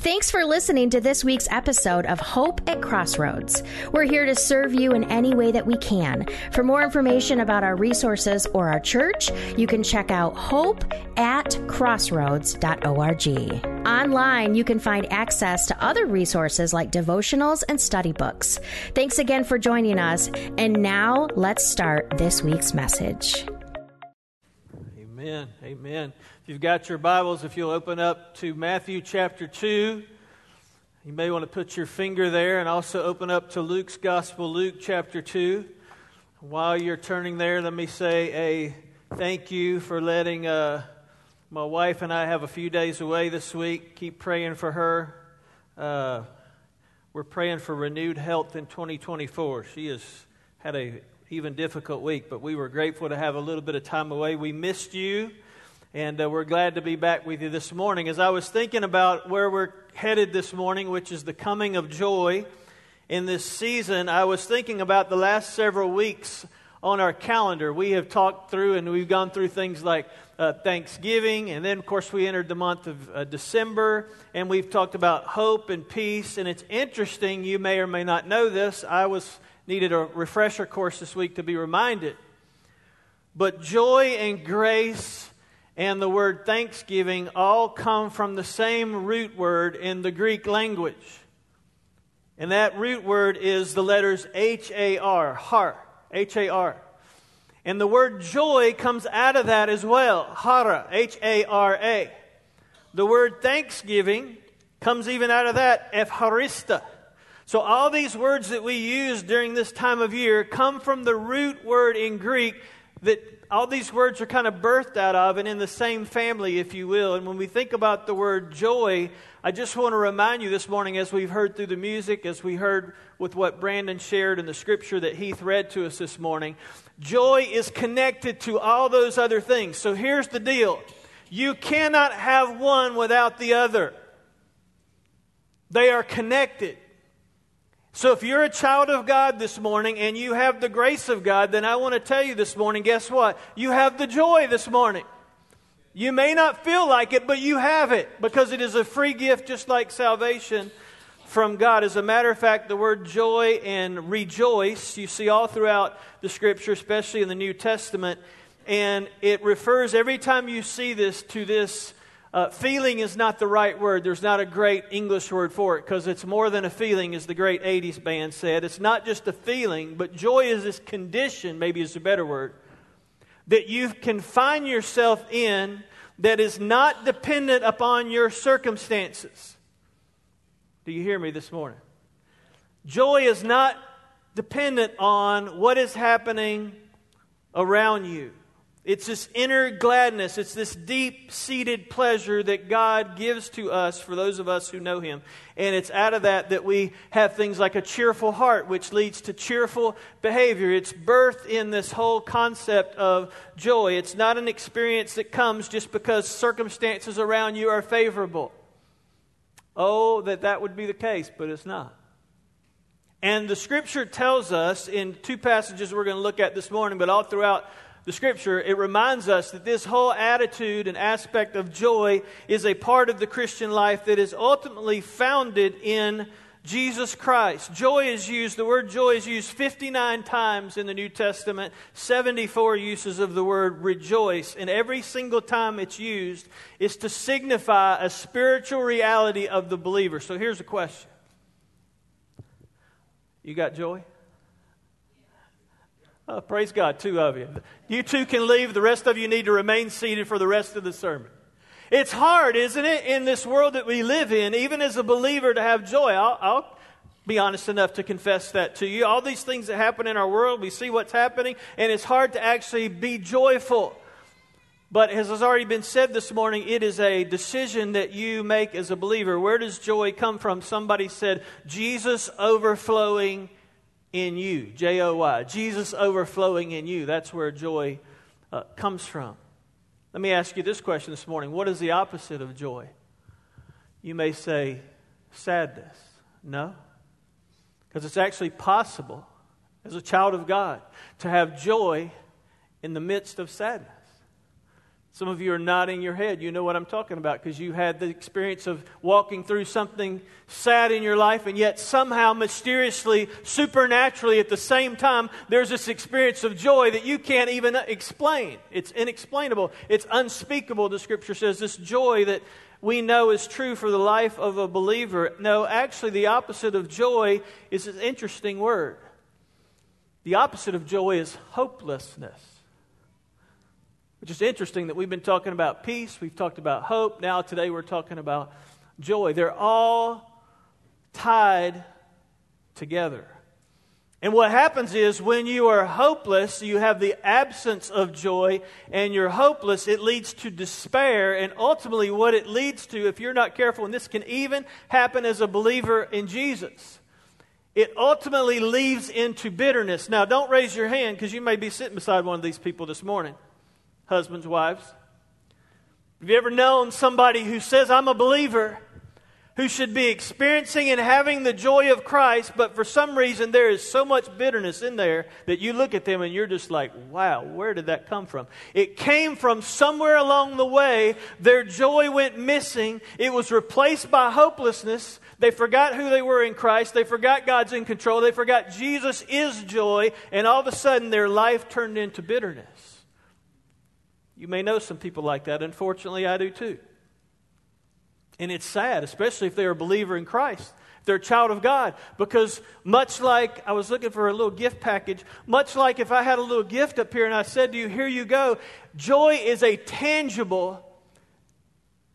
Thanks for listening to this week's episode of Hope at Crossroads. We're here to serve you in any way that we can. For more information about our resources or our church, you can check out hopeatcrossroads.org. Online, you can find access to other resources like devotionals and study books. Thanks again for joining us. And now let's start this week's message. Amen. Amen. If you've got your Bibles, if you'll open up to Matthew chapter 2, you may want to put your finger there, and also open up to Luke's Gospel, Luke chapter 2. While you're turning there, let me say a thank you for letting my wife and I have a few days away this week. Keep praying for her. We're praying for renewed health in 2024. She has had a even difficult week, but we were grateful to have a little bit of time away. We missed you, and we're glad to be back with you this morning. As I was thinking about where we're headed this morning, which is the coming of joy in this season, I was thinking about the last several weeks on our calendar. We have talked through and we've gone through things like Thanksgiving, and then, of course, we entered the month of December, and we've talked about hope and peace. And it's interesting, you may or may not know this, I needed a refresher course this week to be reminded. But joy and grace and the word thanksgiving all come from the same root word in the Greek language. And that root word is the letters H-A-R, har, H-A-R. And the word joy comes out of that as well, hara, H-A-R-A. The word thanksgiving comes even out of that, efharista. So all these words that we use during this time of year come from the root word in Greek that all these words are kind of birthed out of and in the same family, if you will. And when we think about the word joy, I just want to remind you this morning, as we've heard through the music, as we heard with what Brandon shared in the scripture that Heath read to us this morning, joy is connected to all those other things. So here's the deal. You cannot have one without the other. They are connected. So if you're a child of God this morning and you have the grace of God, then I want to tell you this morning, guess what? You have the joy this morning. You may not feel like it, but you have it because it is a free gift, just like salvation from God. As a matter of fact, the word joy and rejoice, you see all throughout the scripture, especially in the New Testament, and it refers every time you see this to this. Feeling is not the right word. There's not a great English word for it because it's more than a feeling, as the great 80s band said. It's not just a feeling, but joy is this condition, maybe is a better word, that you can find yourself in that is not dependent upon your circumstances. Do you hear me this morning? Joy is not dependent on what is happening around you. It's this inner gladness. It's this deep-seated pleasure that God gives to us, for those of us who know Him. And it's out of that that we have things like a cheerful heart, which leads to cheerful behavior. It's birthed in this whole concept of joy. It's not an experience that comes just because circumstances around you are favorable. Oh, that would be the case, but it's not. And the Scripture tells us in two passages we're going to look at this morning, but all throughout the scripture, it reminds us that this whole attitude and aspect of joy is a part of the Christian life that is ultimately founded in Jesus Christ. The word joy is used 59 times in the New Testament, 74 uses of the word rejoice, and every single time it's used is to signify a spiritual reality of the believer. So here's a question. You got joy? Oh, praise God, two of you. You two can leave. The rest of you need to remain seated for the rest of the sermon. It's hard, isn't it, in this world that we live in, even as a believer, to have joy. I'll be honest enough to confess that to you. All these things that happen in our world, we see what's happening, and it's hard to actually be joyful. But as has already been said this morning, it is a decision that you make as a believer. Where does joy come from? Somebody said, Jesus overflowing in you, J-O-Y, Jesus overflowing in you. That's where joy comes from. Let me ask you this question this morning. What is the opposite of joy? You may say sadness. No, because it's actually possible as a child of God to have joy in the midst of sadness. Some of you are nodding your head. You know what I'm talking about because you had the experience of walking through something sad in your life, and yet somehow mysteriously, supernaturally at the same time, there's this experience of joy that you can't even explain. It's inexplainable. It's unspeakable, the Scripture says. This joy that we know is true for the life of a believer. No, actually the opposite of joy is an interesting word. The opposite of joy is hopelessness. Which is interesting that we've been talking about peace, we've talked about hope, now today we're talking about joy. They're all tied together. And what happens is when you are hopeless, you have the absence of joy, and you're hopeless, it leads to despair, and ultimately what it leads to, if you're not careful, and this can even happen as a believer in Jesus, it ultimately leads into bitterness. Now, don't raise your hand because you may be sitting beside one of these people this morning. Husbands, wives, have you ever known somebody who says, I'm a believer, who should be experiencing and having the joy of Christ, but for some reason there is so much bitterness in there that you look at them and you're just like, wow, where did that come from? It came from somewhere along the way. Their joy went missing. It was replaced by hopelessness. They forgot who they were in Christ. They forgot God's in control. They forgot Jesus is joy. And all of a sudden their life turned into bitterness. You may know some people like that. Unfortunately, I do too. And it's sad, especially if they're a believer in Christ, if they're a child of God. Because much like, I was looking for a little gift package, much like if I had a little gift up here and I said to you, here you go. Joy is a tangible,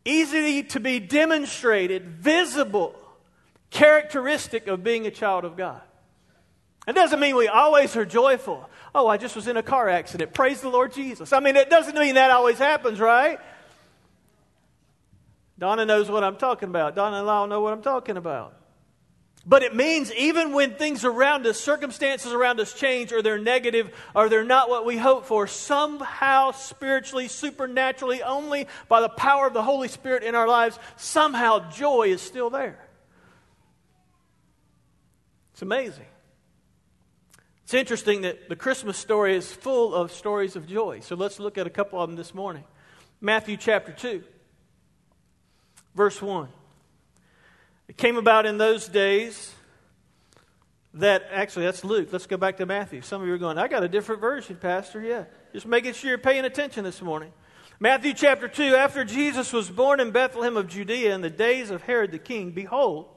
easy to be demonstrated, visible characteristic of being a child of God. It doesn't mean we always are joyful. Oh, I just was in a car accident. Praise the Lord Jesus. I mean, it doesn't mean that always happens, right? Donna knows what I'm talking about. Donna and Lyle know what I'm talking about. But it means even when things around us, circumstances around us change, or they're negative, or they're not what we hope for, somehow spiritually, supernaturally, only by the power of the Holy Spirit in our lives, somehow joy is still there. It's amazing. It's interesting that the Christmas story is full of stories of joy. So let's look at a couple of them this morning. Matthew chapter 2, verse 1. It came about in those days that, actually that's Luke. Let's go back to Matthew. Some of you are going, I got a different version, Pastor. Yeah, just making sure you're paying attention this morning. Matthew chapter 2, after Jesus was born in Bethlehem of Judea in the days of Herod the king, behold,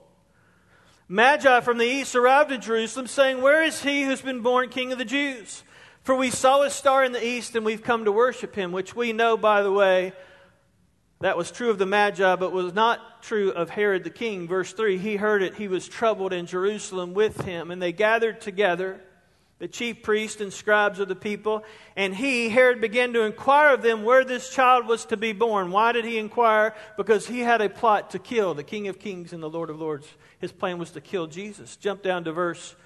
Magi from the east arrived in Jerusalem, saying, where is he who's been born King of the Jews? For we saw his star in the east, and we've come to worship him, which we know, by the way, that was true of the Magi, but was not true of Herod the king. Verse 3, he heard it, he was troubled in Jerusalem with him, and they gathered together, the chief priests and scribes of the people, and he, Herod, began to inquire of them where this child was to be born. Why did he inquire? Because he had a plot to kill the King of Kings and the Lord of Lords. His plan was to kill Jesus. Jump down to verse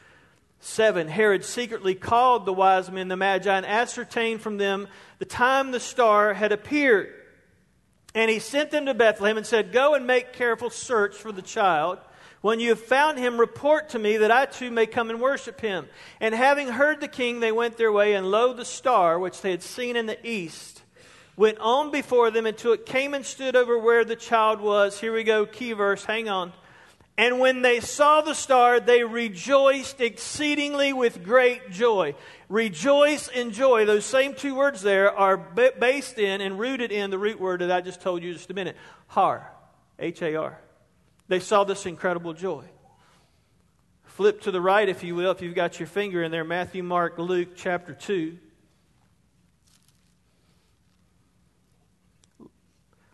7. Herod secretly called the wise men, the Magi, and ascertained from them the time the star had appeared. And he sent them to Bethlehem and said, go and make careful search for the child. When you have found him, report to me that I too may come and worship him. And having heard the king, they went their way, and lo, the star, which they had seen in the east, went on before them until it came and stood over where the child was. Here we go, key verse, hang on. And when they saw the star, they rejoiced exceedingly with great joy. Rejoice and joy, those same two words there, are based in and rooted in the root word that I just told you just a minute. Har, H-A-R. They saw this incredible joy. Flip to the right, if you will, if you've got your finger in there. Matthew, Mark, Luke, chapter 2.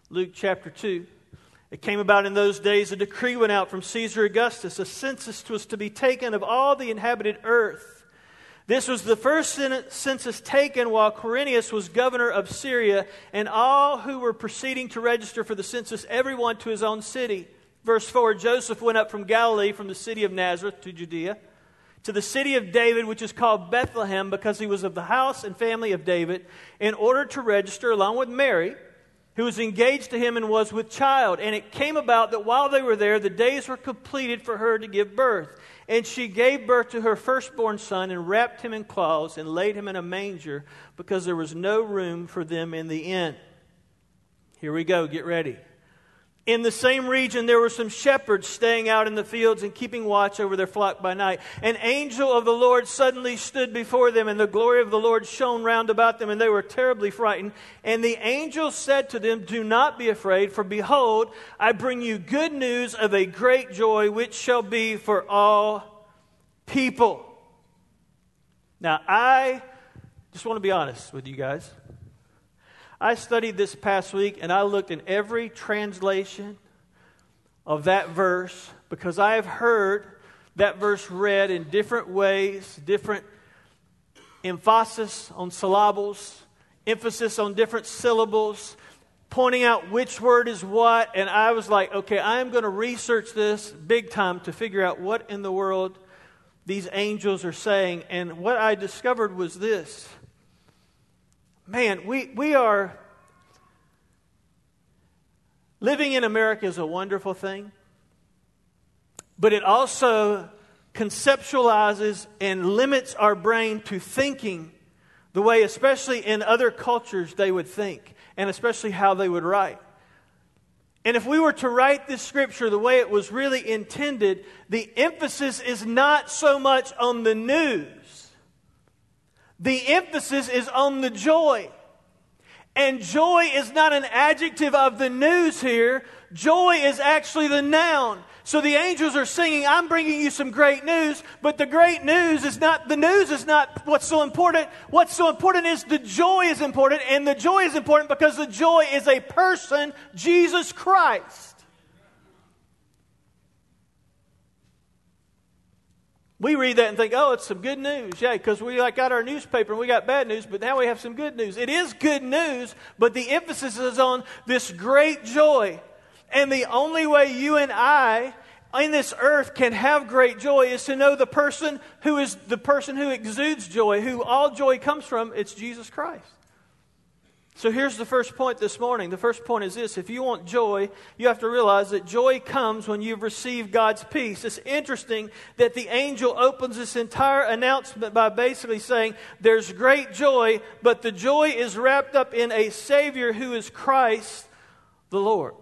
Luke, chapter 2. It came about in those days a decree went out from Caesar Augustus. A census was to be taken of all the inhabited earth. This was the first census taken while Quirinius was governor of Syria, and all who were proceeding to register for the census, everyone to his own city. Verse 4, Joseph went up from Galilee, from the city of Nazareth to Judea, to the city of David, which is called Bethlehem, because he was of the house and family of David, in order to register along with Mary, who was engaged to him and was with child. And it came about that while they were there, the days were completed for her to give birth. And she gave birth to her firstborn son and wrapped him in cloths and laid him in a manger, because there was no room for them in the inn. Here we go. Get ready. In the same region, there were some shepherds staying out in the fields and keeping watch over their flock by night. An angel of the Lord suddenly stood before them, and the glory of the Lord shone round about them, and they were terribly frightened. And the angel said to them, "Do not be afraid, for behold, I bring you good news of a great joy, which shall be for all people." Now, I just want to be honest with you guys. I studied this past week, and I looked in every translation of that verse, because I have heard that verse read in different ways, different emphasis on syllables, emphasis on different syllables, pointing out which word is what. And I was like, okay, I am going to research this big time to figure out what in the world these angels are saying. And what I discovered was this. Man, we are living in America is a wonderful thing, but it also conceptualizes and limits our brain to thinking the way, especially in other cultures, they would think, and especially how they would write. And if we were to write this scripture the way it was really intended, the emphasis is not so much on the news. The emphasis is on the joy. And joy is not an adjective of the news here. Joy is actually the noun. So the angels are singing, I'm bringing you some great news, but the great news is not, the news is not what's so important. What's so important is the joy is important, and the joy is important because the joy is a person, Jesus Christ. We read that and think, oh, it's some good news. Yeah, because we got our newspaper and we got bad news, but now we have some good news. It is good news, but the emphasis is on this great joy. And the only way you and I in this earth can have great joy is to know the person who is the person who exudes joy, who all joy comes from. It's Jesus Christ. So here's the first point this morning. The first point is this. If you want joy, you have to realize that joy comes when you've received God's peace. It's interesting that the angel opens this entire announcement by basically saying there's great joy, but the joy is wrapped up in a Savior who is Christ the Lord.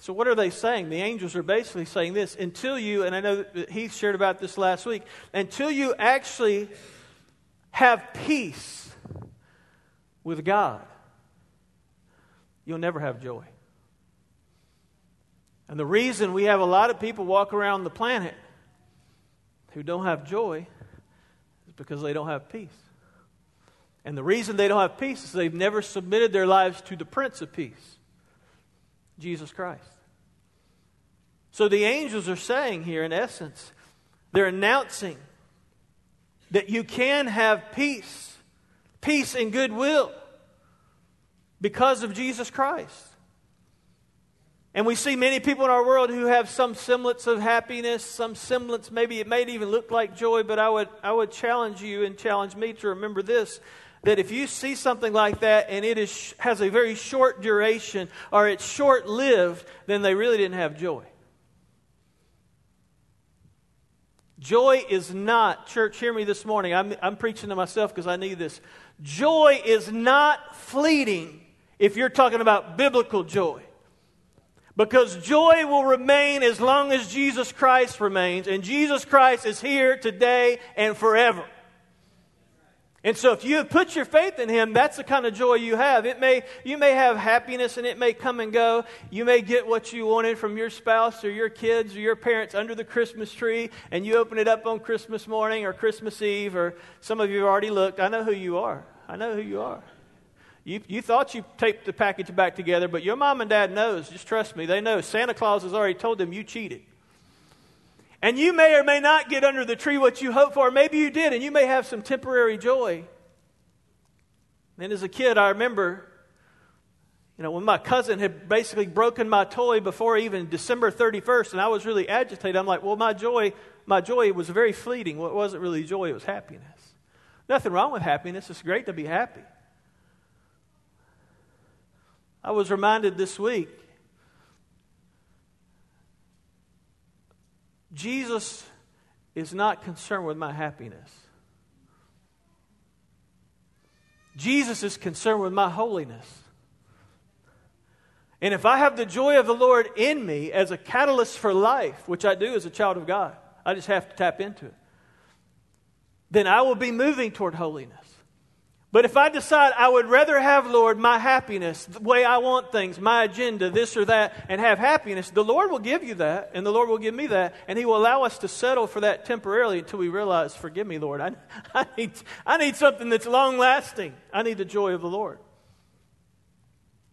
So what are they saying? The angels are basically saying this. Until you, and I know that Heath shared about this last week, until you actually have peace with God, you'll never have joy. And the reason we have a lot of people walk around the planet who don't have joy is because they don't have peace. And the reason they don't have peace is they've never submitted their lives to the Prince of Peace, Jesus Christ. So the angels are saying here, in essence, they're announcing that you can have peace. Peace and goodwill because of Jesus Christ. And we see many people in our world who have some semblance of happiness, some semblance, maybe it may even look like joy, but I would challenge you and challenge me to remember this, that if you see something like that and it is, has a very short duration or it's short-lived, then they really didn't have joy. Joy is not, church, hear me this morning. I'm preaching to myself because I need this. Joy is not fleeting if you're talking about biblical joy. Because joy will remain as long as Jesus Christ remains. And Jesus Christ is here today and forever. And so if you have put your faith in Him, that's the kind of joy you have. You may have happiness and it may come and go. You may get what you wanted from your spouse or your kids or your parents under the Christmas tree, and you open it up on Christmas morning or Christmas Eve, or some of you have already looked. I know who you are. I know who you are. You thought you taped the package back together, but your mom and dad knows. Just trust me. They know. Santa Claus has already told them you cheated. And you may or may not get under the tree what you hoped for. Maybe you did, and you may have some temporary joy. And as a kid, I remember, when my cousin had basically broken my toy before even December 31st, and I was really agitated. I'm like, well, my joy was very fleeting. Well, it wasn't really joy, it was happiness. Nothing wrong with happiness. It's great to be happy. I was reminded this week, Jesus is not concerned with my happiness. Jesus is concerned with my holiness. And if I have the joy of the Lord in me as a catalyst for life, which I do as a child of God, I just have to tap into it, then I will be moving toward holiness. But if I decide I would rather have, Lord, my happiness, the way I want things, my agenda, this or that, and have happiness, the Lord will give you that, and the Lord will give me that, and He will allow us to settle for that temporarily until we realize, forgive me, Lord, I need something that's long-lasting. I need the joy of the Lord.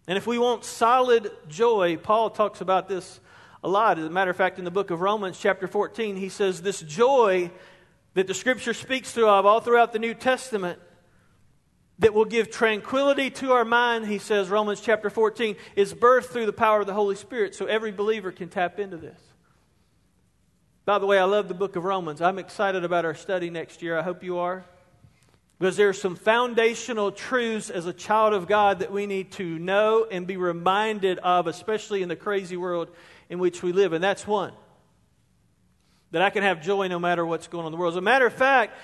And if we want solid joy, Paul talks about this a lot. As a matter of fact, in the book of Romans, chapter 14, he says this joy that the Scripture speaks of all throughout the New Testament, that will give tranquility to our mind, he says, Romans chapter 14, is birthed through the power of the Holy Spirit, so every believer can tap into this. By the way, I love the book of Romans. I'm excited about our study next year. I hope you are. Because there are some foundational truths as a child of God that we need to know and be reminded of, especially in the crazy world in which we live. And that's one, that I can have joy no matter what's going on in the world. As a matter of fact,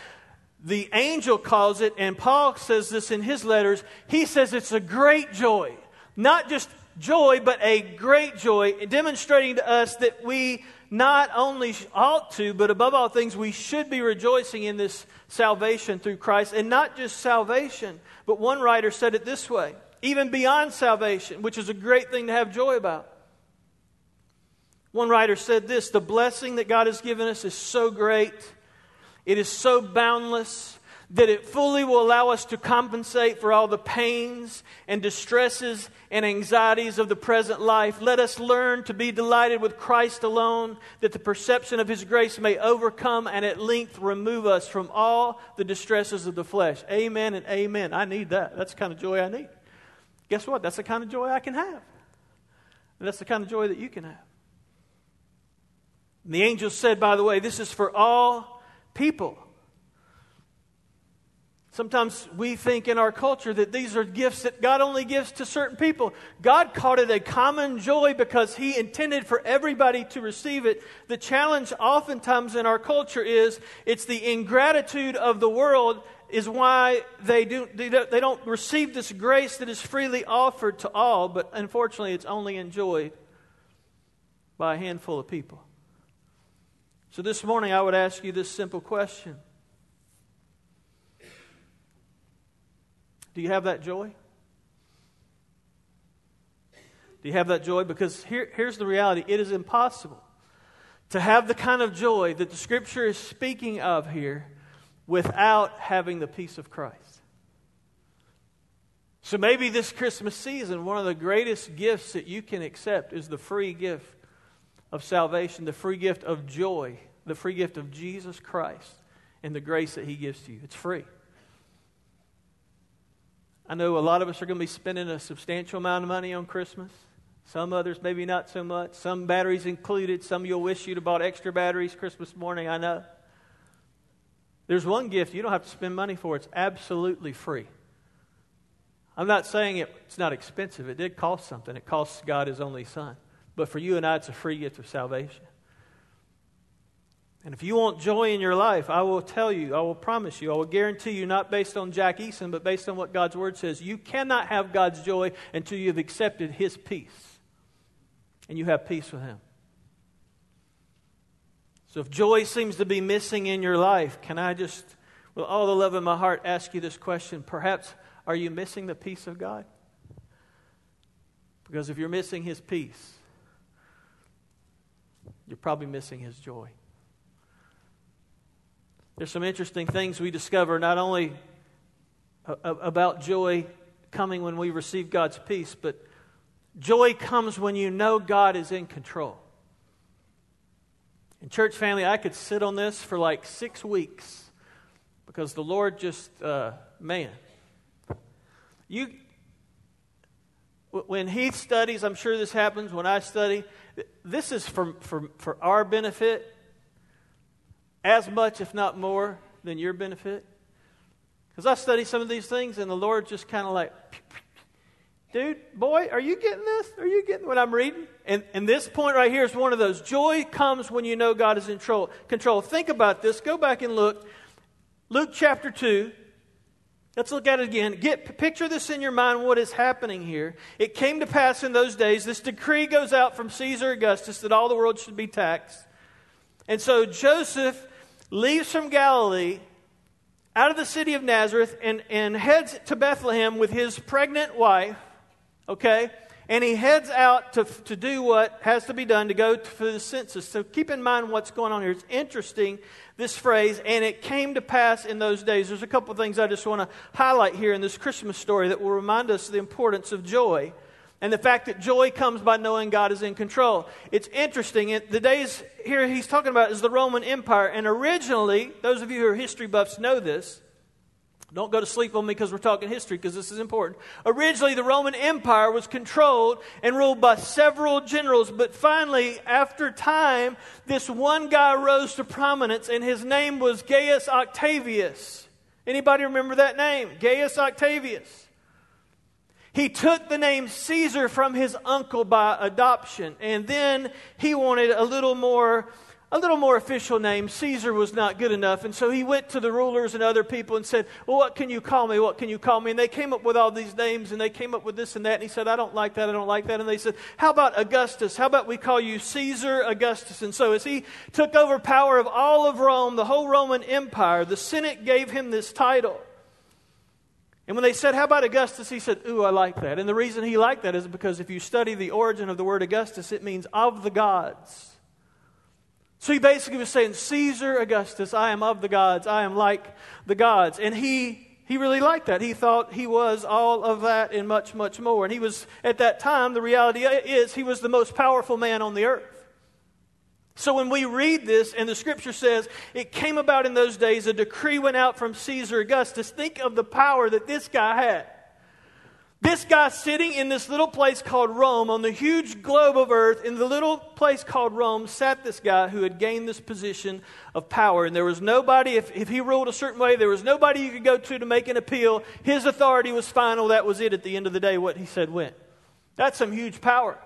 the angel calls it, and Paul says this in his letters, he says it's a great joy. Not just joy, but a great joy, demonstrating to us that we not only ought to, but above all things, we should be rejoicing in this salvation through Christ. And not just salvation, but one writer said it this way, even beyond salvation, which is a great thing to have joy about. One writer said this, the blessing that God has given us is so great, it is so boundless that it fully will allow us to compensate for all the pains and distresses and anxieties of the present life. Let us learn to be delighted with Christ alone, that the perception of His grace may overcome and at length remove us from all the distresses of the flesh. Amen and amen. I need that. That's the kind of joy I need. Guess what? That's the kind of joy I can have. And that's the kind of joy that you can have. And the angel said, by the way, this is for all people. Sometimes we think in our culture that these are gifts that God only gives to certain people. God called it a common joy because He intended for everybody to receive it. The challenge oftentimes in our culture is it's the ingratitude of the world is why they don't receive this grace that is freely offered to all, but unfortunately it's only enjoyed by a handful of people. So this morning I would ask you this simple question. Do you have that joy? Do you have that joy? Because here's the reality. It is impossible to have the kind of joy that the Scripture is speaking of here without having the peace of Christ. So maybe this Christmas season, one of the greatest gifts that you can accept is the free gift of salvation, the free gift of joy, the free gift of Jesus Christ and the grace that He gives to you. It's free. I know a lot of us are going to be spending a substantial amount of money on Christmas. Some others maybe not so much. Some batteries included. Some you'll wish you'd have bought extra batteries Christmas morning, I know. There's one gift you don't have to spend money for. It's absolutely free. I'm not saying it's not expensive. It did cost something. It costs God His only Son. But for you and I, it's a free gift of salvation. And if you want joy in your life, I will tell you, I will promise you, I will guarantee you, not based on Jack Eason, but based on what God's Word says, you cannot have God's joy until you have accepted His peace. And you have peace with Him. So if joy seems to be missing in your life, can I just, with all the love in my heart, ask you this question? Perhaps, are you missing the peace of God? Because if you're missing His peace, you're probably missing His joy. There's some interesting things we discover, not only about joy coming when we receive God's peace, but joy comes when you know God is in control. And church family, I could sit on this for like 6 weeks because the Lord just, when Heath studies, I'm sure this happens when I study, this is for our benefit as much, if not more, than your benefit. Because I study some of these things and the Lord just kind of like, dude, boy, are you getting this? Are you getting what I'm reading? And this point right here is one of those. Joy comes when you know God is in control. Think about this. Go back and look. Luke chapter 2. Let's look at it again. Picture this in your mind, what is happening here. It came to pass in those days, this decree goes out from Caesar Augustus that all the world should be taxed. And so Joseph leaves from Galilee, out of the city of Nazareth, and heads to Bethlehem with his pregnant wife, okay? And he heads out to do what has to be done, to go for the census. So keep in mind what's going on here. It's interesting, this phrase, and it came to pass in those days. There's a couple of things I just want to highlight here in this Christmas story that will remind us of the importance of joy and the fact that joy comes by knowing God is in control. It's interesting. The days here he's talking about is the Roman Empire. And originally, those of you who are history buffs know this. Don't go to sleep on me because we're talking history, because this is important. Originally, the Roman Empire was controlled and ruled by several generals, but finally, after time, this one guy rose to prominence, and his name was Gaius Octavius. Anybody remember that name? Gaius Octavius. He took the name Caesar from his uncle by adoption, and then he wanted a little more official name. Caesar was not good enough. And so he went to the rulers and other people and said, well, what can you call me? What can you call me? And they came up with all these names, and they came up with this and that. And he said, I don't like that. I don't like that. And they said, how about Augustus? How about we call you Caesar Augustus? And so as he took over power of all of Rome, the whole Roman Empire, the Senate gave him this title. And when they said, how about Augustus? He said, ooh, I like that. And the reason he liked that is because if you study the origin of the word Augustus, it means of the gods. So he basically was saying, Caesar Augustus, I am of the gods. I am like the gods. And he really liked that. He thought he was all of that and much, much more. And he was, at that time, the reality is he was the most powerful man on the earth. So when we read this, and the scripture says, it came about in those days, a decree went out from Caesar Augustus. Think of the power that this guy had. This guy sitting in this little place called Rome, on the huge globe of earth, in the little place called Rome, sat this guy who had gained this position of power. And there was nobody, if he ruled a certain way, there was nobody you could go to make an appeal. His authority was final. That was it. At the end of the day, what he said went. That's some huge power.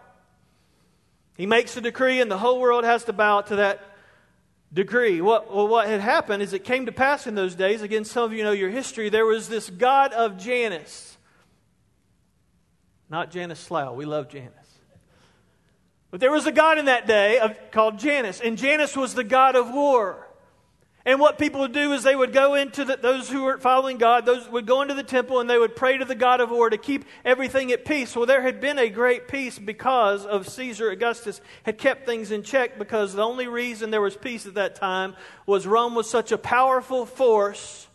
He makes a decree, and the whole world has to bow to that decree. What had happened is it came to pass in those days, again, some of you know your history, there was this god of Janus. Not Janus, Lyle. We love Janus. But there was a god in that day called Janus. And Janus was the god of war. And what people would do is they would go into those who were following God, those would go into the temple and they would pray to the god of war to keep everything at peace. Well, there had been a great peace because of Caesar Augustus had kept things in check, because the only reason there was peace at that time was Rome was such a powerful force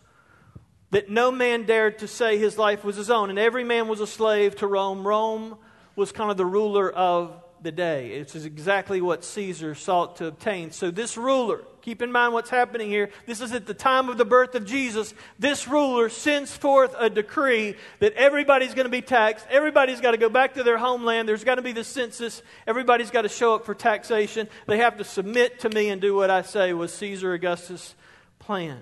that no man dared to say his life was his own. And every man was a slave to Rome. Rome was kind of the ruler of the day. It's exactly what Caesar sought to obtain. So this ruler, keep in mind what's happening here. This is at the time of the birth of Jesus. This ruler sends forth a decree that everybody's going to be taxed. Everybody's got to go back to their homeland. There's got to be the census. Everybody's got to show up for taxation. They have to submit to me and do what I say, was Caesar Augustus' plan.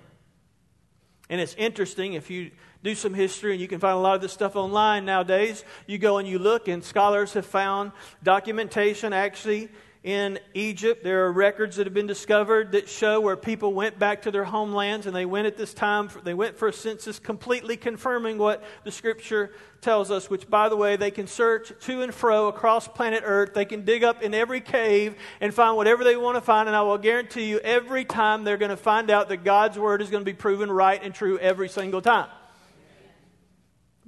And it's interesting, if you do some history, and you can find a lot of this stuff online nowadays, you go and you look, and scholars have found documentation actually in Egypt. There are records that have been discovered that show where people went back to their homelands, and they went at this time, they went for a census, completely confirming what the scripture tells us, which, by the way, they can search to and fro across planet Earth. They can dig up in every cave and find whatever they want to find, and I will guarantee you every time they're going to find out that God's word is going to be proven right and true every single time.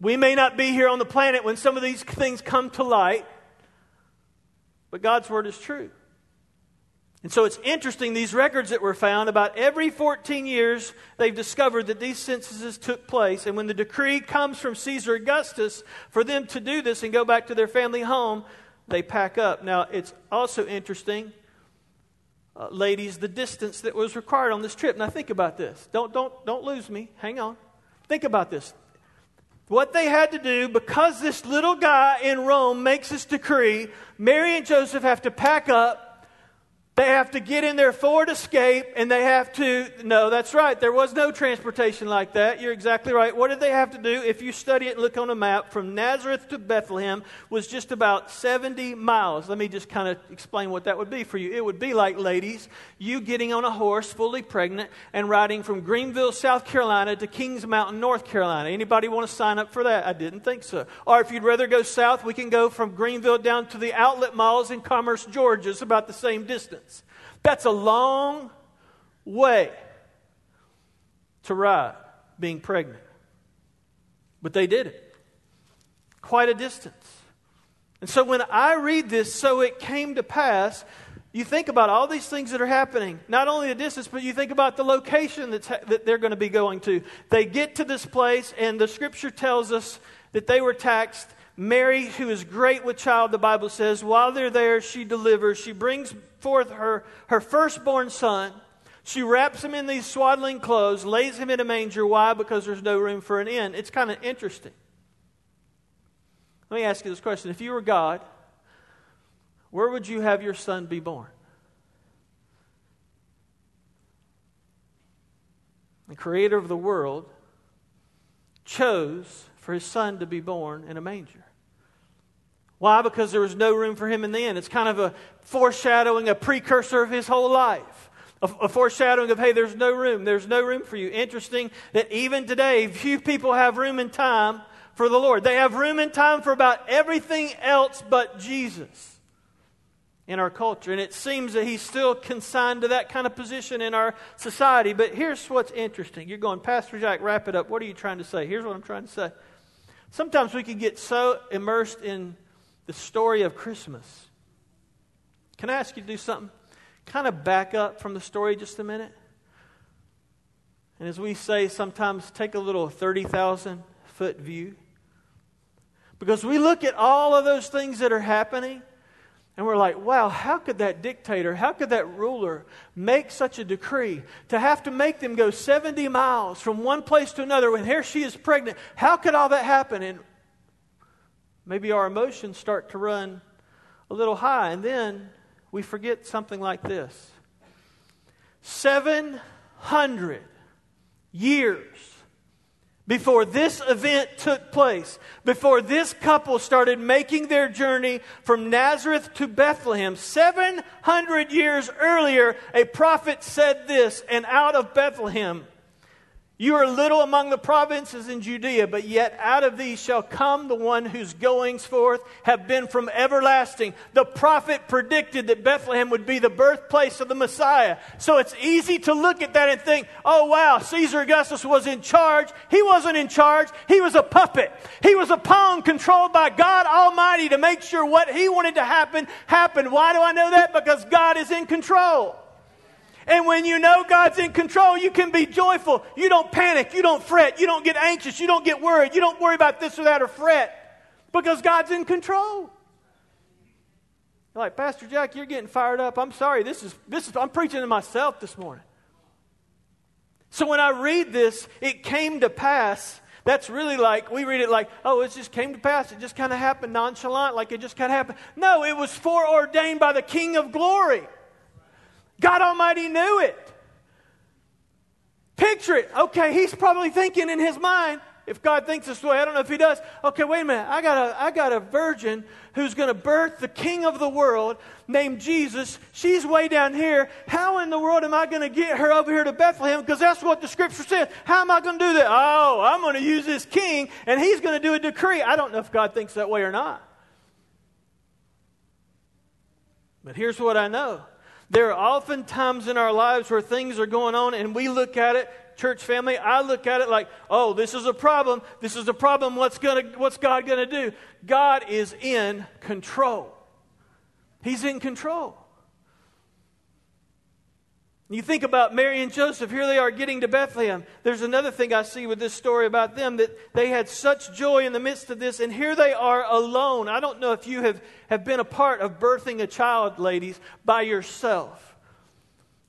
We may not be here on the planet when some of these things come to light, but God's word is true. And so it's interesting, these records that were found, about every 14 years, they've discovered that these censuses took place. And when the decree comes from Caesar Augustus for them to do this and go back to their family home, they pack up. Now, it's also interesting, ladies, the distance that was required on this trip. Now, think about this. Don't lose me. Hang on. Think about this. What they had to do, because this little guy in Rome makes this decree, Mary and Joseph have to pack up. They have to get in their Ford Escape, and they have to... No, that's right. There was no transportation like that. You're exactly right. What did they have to do? If you study it and look on a map, from Nazareth to Bethlehem was just about 70 miles. Let me just kind of explain what that would be for you. It would be like, ladies, you getting on a horse, fully pregnant, and riding from Greenville, South Carolina to Kings Mountain, North Carolina. Anybody want to sign up for that? I didn't think so. Or if you'd rather go south, we can go from Greenville down to the outlet malls in Commerce, Georgia. It's about the same distance. That's a long way to ride being pregnant. But they did it. Quite a distance. And so when I read this, so it came to pass, you think about all these things that are happening. Not only the distance, but you think about the location that they're going to be going to. They get to this place, and the scripture tells us that they were taxed. Mary, who is great with child, the Bible says, while they're there, she delivers. She brings forth her firstborn son. She wraps him in these swaddling clothes, lays him in a manger. Why? Because there's no room for an inn. It's kind of interesting. Let me ask you this question. If you were God, where would you have your son be born? The creator of the world chose for his son to be born in a manger. Why? Because there was no room for him in the inn. It's kind of a foreshadowing, a precursor of his whole life. A foreshadowing of, hey, there's no room. There's no room for you. Interesting that even today, few people have room and time for the Lord. They have room and time for about everything else but Jesus in our culture. And it seems that he's still consigned to that kind of position in our society. But here's what's interesting. You're going, Pastor Jack, wrap it up. What are you trying to say? Here's what I'm trying to say. Sometimes we can get so immersed in the story of Christmas. Can I ask you to do something? Kind of back up from the story just a minute. And as we say, sometimes take a little 30,000-foot view. Because we look at all of those things that are happening, and we're like, wow, how could that dictator, how could that ruler make such a decree to have to make them go 70 miles from one place to another when here she is pregnant? How could all that happen? And maybe our emotions start to run a little high, and then we forget something like this. 700 years before this event took place, before this couple started making their journey from Nazareth to Bethlehem, 700 years earlier, a prophet said this, and out of Bethlehem, you are little among the provinces in Judea, but yet out of these shall come the one whose goings forth have been from everlasting. The prophet predicted that Bethlehem would be the birthplace of the Messiah. So it's easy to look at that and think, oh wow, Caesar Augustus was in charge. He wasn't in charge. He was a puppet. He was a pawn controlled by God Almighty to make sure what he wanted to happen, happened. Why do I know that? Because God is in control. And when you know God's in control, you can be joyful. You don't panic. You don't fret. You don't get anxious. You don't get worried. You don't worry about this or that or fret. Because God's in control. You're like, Pastor Jack, you're getting fired up. I'm sorry. This is I'm preaching to myself this morning. So when I read this, it came to pass. That's really like, we read it like, oh, it just came to pass. It just kind of happened nonchalant, like it just kind of happened. No, it was foreordained by the King of Glory. God Almighty knew it. Picture it. Okay, he's probably thinking in his mind, if God thinks this way, I don't know if he does. Okay, wait a minute. I got a virgin who's going to birth the King of the world named Jesus. She's way down here. How in the world am I going to get her over here to Bethlehem? Because that's what the scripture says. How am I going to do that? Oh, I'm going to use this king, and he's going to do a decree. I don't know if God thinks that way or not. But here's what I know. There are often times in our lives where things are going on and we look at it, church family, I look at it like, oh, this is a problem. This is a problem. What's God going to do? God is in control. He's in control. You think about Mary and Joseph. Here they are getting to Bethlehem. There's another thing I see with this story about them, that they had such joy in the midst of this, and here they are alone. I don't know if you have been a part of birthing a child, ladies, by yourself,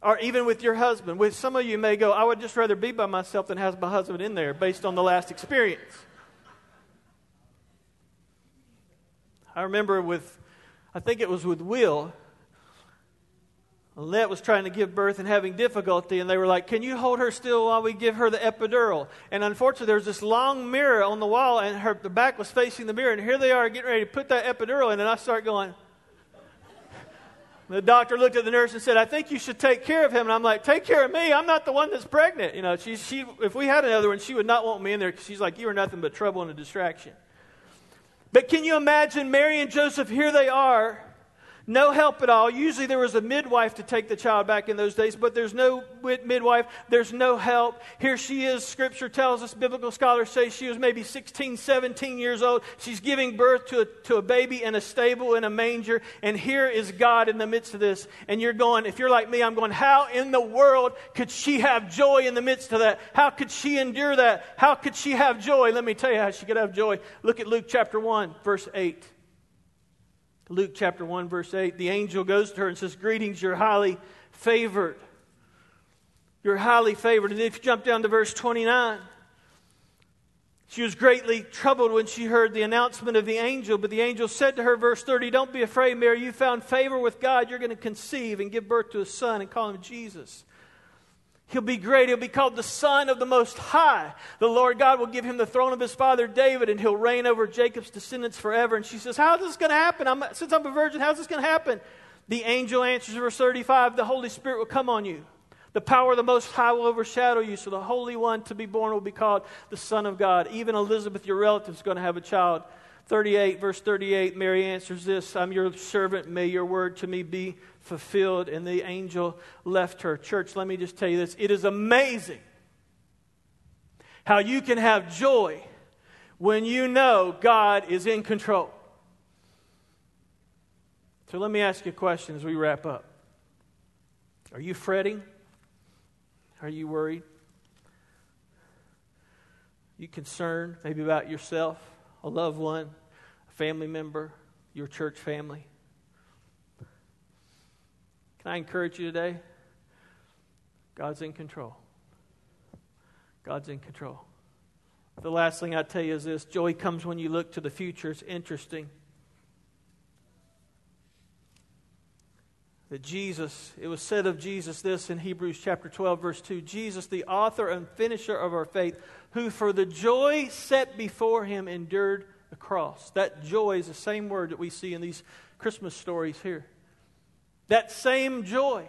or even with your husband. With some of you may go, I would just rather be by myself than have my husband in there, based on the last experience. I remember I think it was with Will, Lynette was trying to give birth and having difficulty, and they were like, can you hold her still while we give her the epidural? And unfortunately, there was this long mirror on the wall, and the back was facing the mirror, and here they are getting ready to put that epidural in, and I start going. The doctor looked at the nurse and said, I think you should take care of him. And I'm like, take care of me? I'm not the one that's pregnant. You know, she if we had another one, she would not want me in there, because she's like, you are nothing but trouble and a distraction. But can you imagine Mary and Joseph, here they are. No help at all. Usually there was a midwife to take the child back in those days, but there's no midwife. There's no help. Here she is. Scripture tells us, biblical scholars say she was maybe 16, 17 years old. She's giving birth to a baby in a stable, in a manger, and here is God in the midst of this. And you're going, if you're like me, I'm going, how in the world could she have joy in the midst of that? How could she endure that? How could she have joy? Let me tell you how she could have joy. Look at Luke chapter 1, verse 8. Luke chapter 1, verse 8, the angel goes to her and says, greetings, you're highly favored. You're highly favored. And if you jump down to verse 29, she was greatly troubled when she heard the announcement of the angel. But the angel said to her, verse 30, don't be afraid, Mary, you found favor with God. You're going to conceive and give birth to a son and call him Jesus. He'll be great. He'll be called the Son of the Most High. The Lord God will give him the throne of his father David, and he'll reign over Jacob's descendants forever. And she says, how is this going to happen? Since I'm a virgin, how is this going to happen? The angel answers, verse 35, the Holy Spirit will come on you. The power of the Most High will overshadow you, so the Holy One to be born will be called the Son of God. Even Elizabeth, your relative, is going to have a child. 38, verse 38, Mary answers this, I'm your servant, may your word to me be fulfilled. And the angel left her. Church, let me just tell you this. It is amazing how you can have joy when you know God is in control. So let me ask you a question as we wrap up. Are you fretting? Are you worried? Are you concerned maybe about yourself? A loved one, a family member, your church family. Can I encourage you today? God's in control. God's in control. The last thing I tell you is this. Joy comes when you look to the future. It's interesting that Jesus, it was said of Jesus this in Hebrews chapter 12, verse 2. Jesus, the author and finisher of our faith, who for the joy set before him endured the cross. That joy is the same word that we see in these Christmas stories here. That same joy.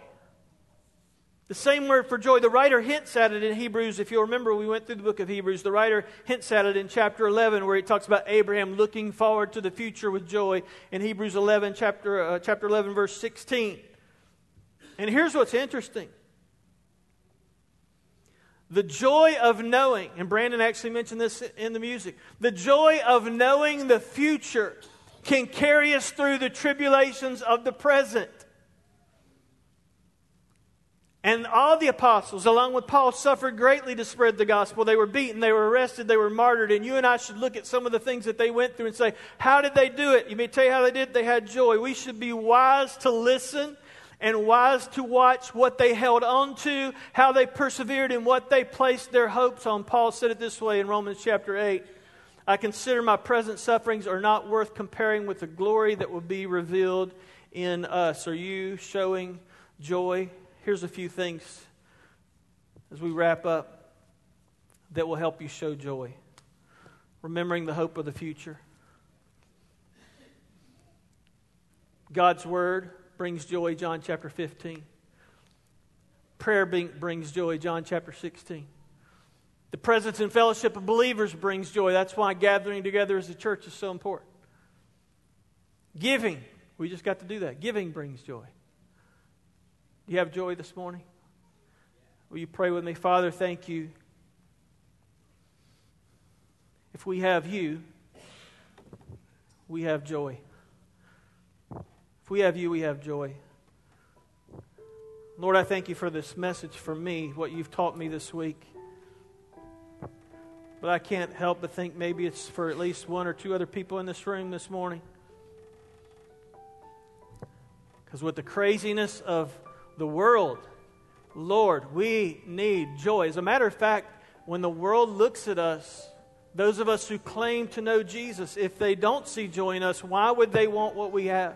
The same word for joy. The writer hints at it in Hebrews. If you'll remember, we went through the book of Hebrews. The writer hints at it in chapter 11 where he talks about Abraham looking forward to the future with joy. In Hebrews 11, chapter 11, verse 16. And here's what's interesting. The joy of knowing, and Brandon actually mentioned this in the music, the joy of knowing the future can carry us through the tribulations of the present. And all the apostles, along with Paul, suffered greatly to spread the gospel. They were beaten, they were arrested, they were martyred. And you and I should look at some of the things that they went through and say, how did they do it? Let me tell you how they did it. They had joy. We should be wise to listen and wise to watch what they held on to, how they persevered, and what they placed their hopes on. Paul said it this way in Romans chapter 8. I consider my present sufferings are not worth comparing with the glory that will be revealed in us. Are you showing joy? Here's a few things as we wrap up that will help you show joy. Remembering the hope of the future. God's word brings joy, John chapter 15. Prayer brings joy, John chapter 16. The presence and fellowship of believers brings joy. That's why gathering together as a church is so important. Giving, we just got to do that. Giving brings joy. Do you have joy this morning? Will you pray with me? Father, thank you. If we have you, we have joy. If we have you, we have joy. Lord, I thank you for this message for me, what you've taught me this week. But I can't help but think maybe it's for at least one or two other people in this room this morning. Because with the craziness of the world, Lord, we need joy. As a matter of fact, when the world looks at us, those of us who claim to know Jesus, if they don't see joy in us, why would they want what we have?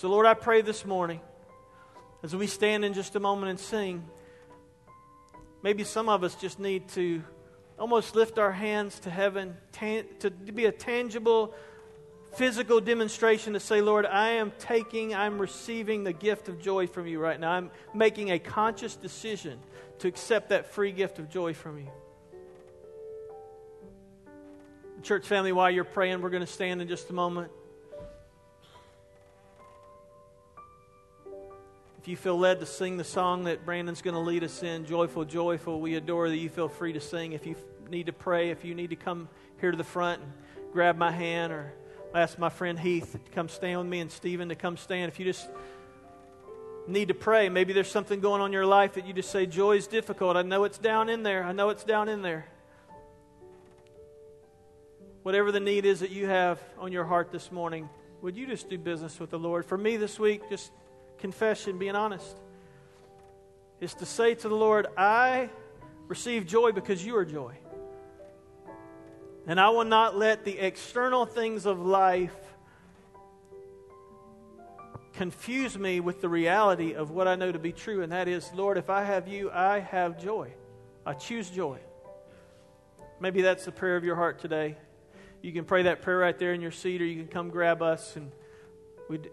So Lord, I pray this morning, as we stand in just a moment and sing, maybe some of us just need to almost lift our hands to heaven, to be a tangible, physical demonstration to say, Lord, I'm receiving the gift of joy from you right now. I'm making a conscious decision to accept that free gift of joy from you. Church family, while you're praying, we're going to stand in just a moment. If you feel led to sing the song that Brandon's going to lead us in, Joyful, Joyful, we adore that, you feel free to sing. If you need to pray, if you need to come here to the front and grab my hand, or I asked my friend Heath to come stand with me and Stephen to come stand. If you just need to pray, maybe there's something going on in your life that you just say, joy is difficult. I know it's down in there. I know it's down in there. Whatever the need is that you have on your heart this morning, would you just do business with the Lord? For me this week, just confession, being honest, is to say to the Lord, I receive joy because you are joy. And I will not let the external things of life confuse me with the reality of what I know to be true. And that is, Lord, if I have you, I have joy. I choose joy. Maybe that's the prayer of your heart today. You can pray that prayer right there in your seat, or you can come grab us, and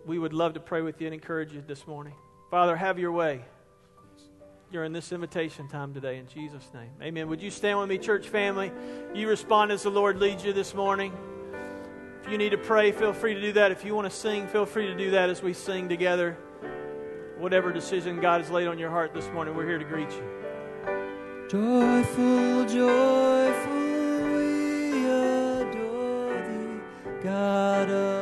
we would love to pray with you and encourage you this morning. Father, have your way during this invitation time today, in Jesus' name. Amen. Would you stand with me, church family? You respond as the Lord leads you this morning. If you need to pray, feel free to do that. If you want to sing, feel free to do that as we sing together. Whatever decision God has laid on your heart this morning, we're here to greet you. Joyful, joyful, we adore thee, God of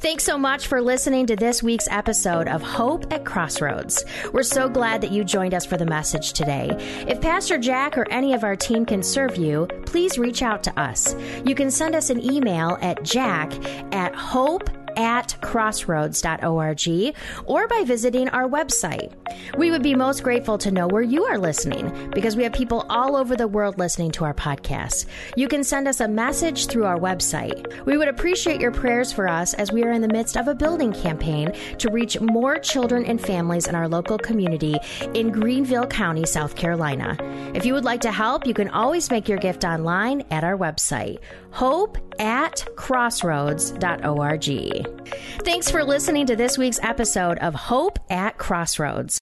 Thanks so much for listening to this week's episode of Hope at Crossroads. We're so glad that you joined us for the message today. If Pastor Jack or any of our team can serve you, please reach out to us. You can send us an email at jack@hopeatcrossroads.org or by visiting our website. We would be most grateful to know where you are listening, because we have people all over the world listening to our podcast. You can send us a message through our website. We would appreciate your prayers for us as we are in the midst of a building campaign to reach more children and families in our local community in Greenville County, South Carolina. If you would like to help, you can always make your gift online at our website, hopeatcrossroads.org. Thanks for listening to this week's episode of Hope at Crossroads.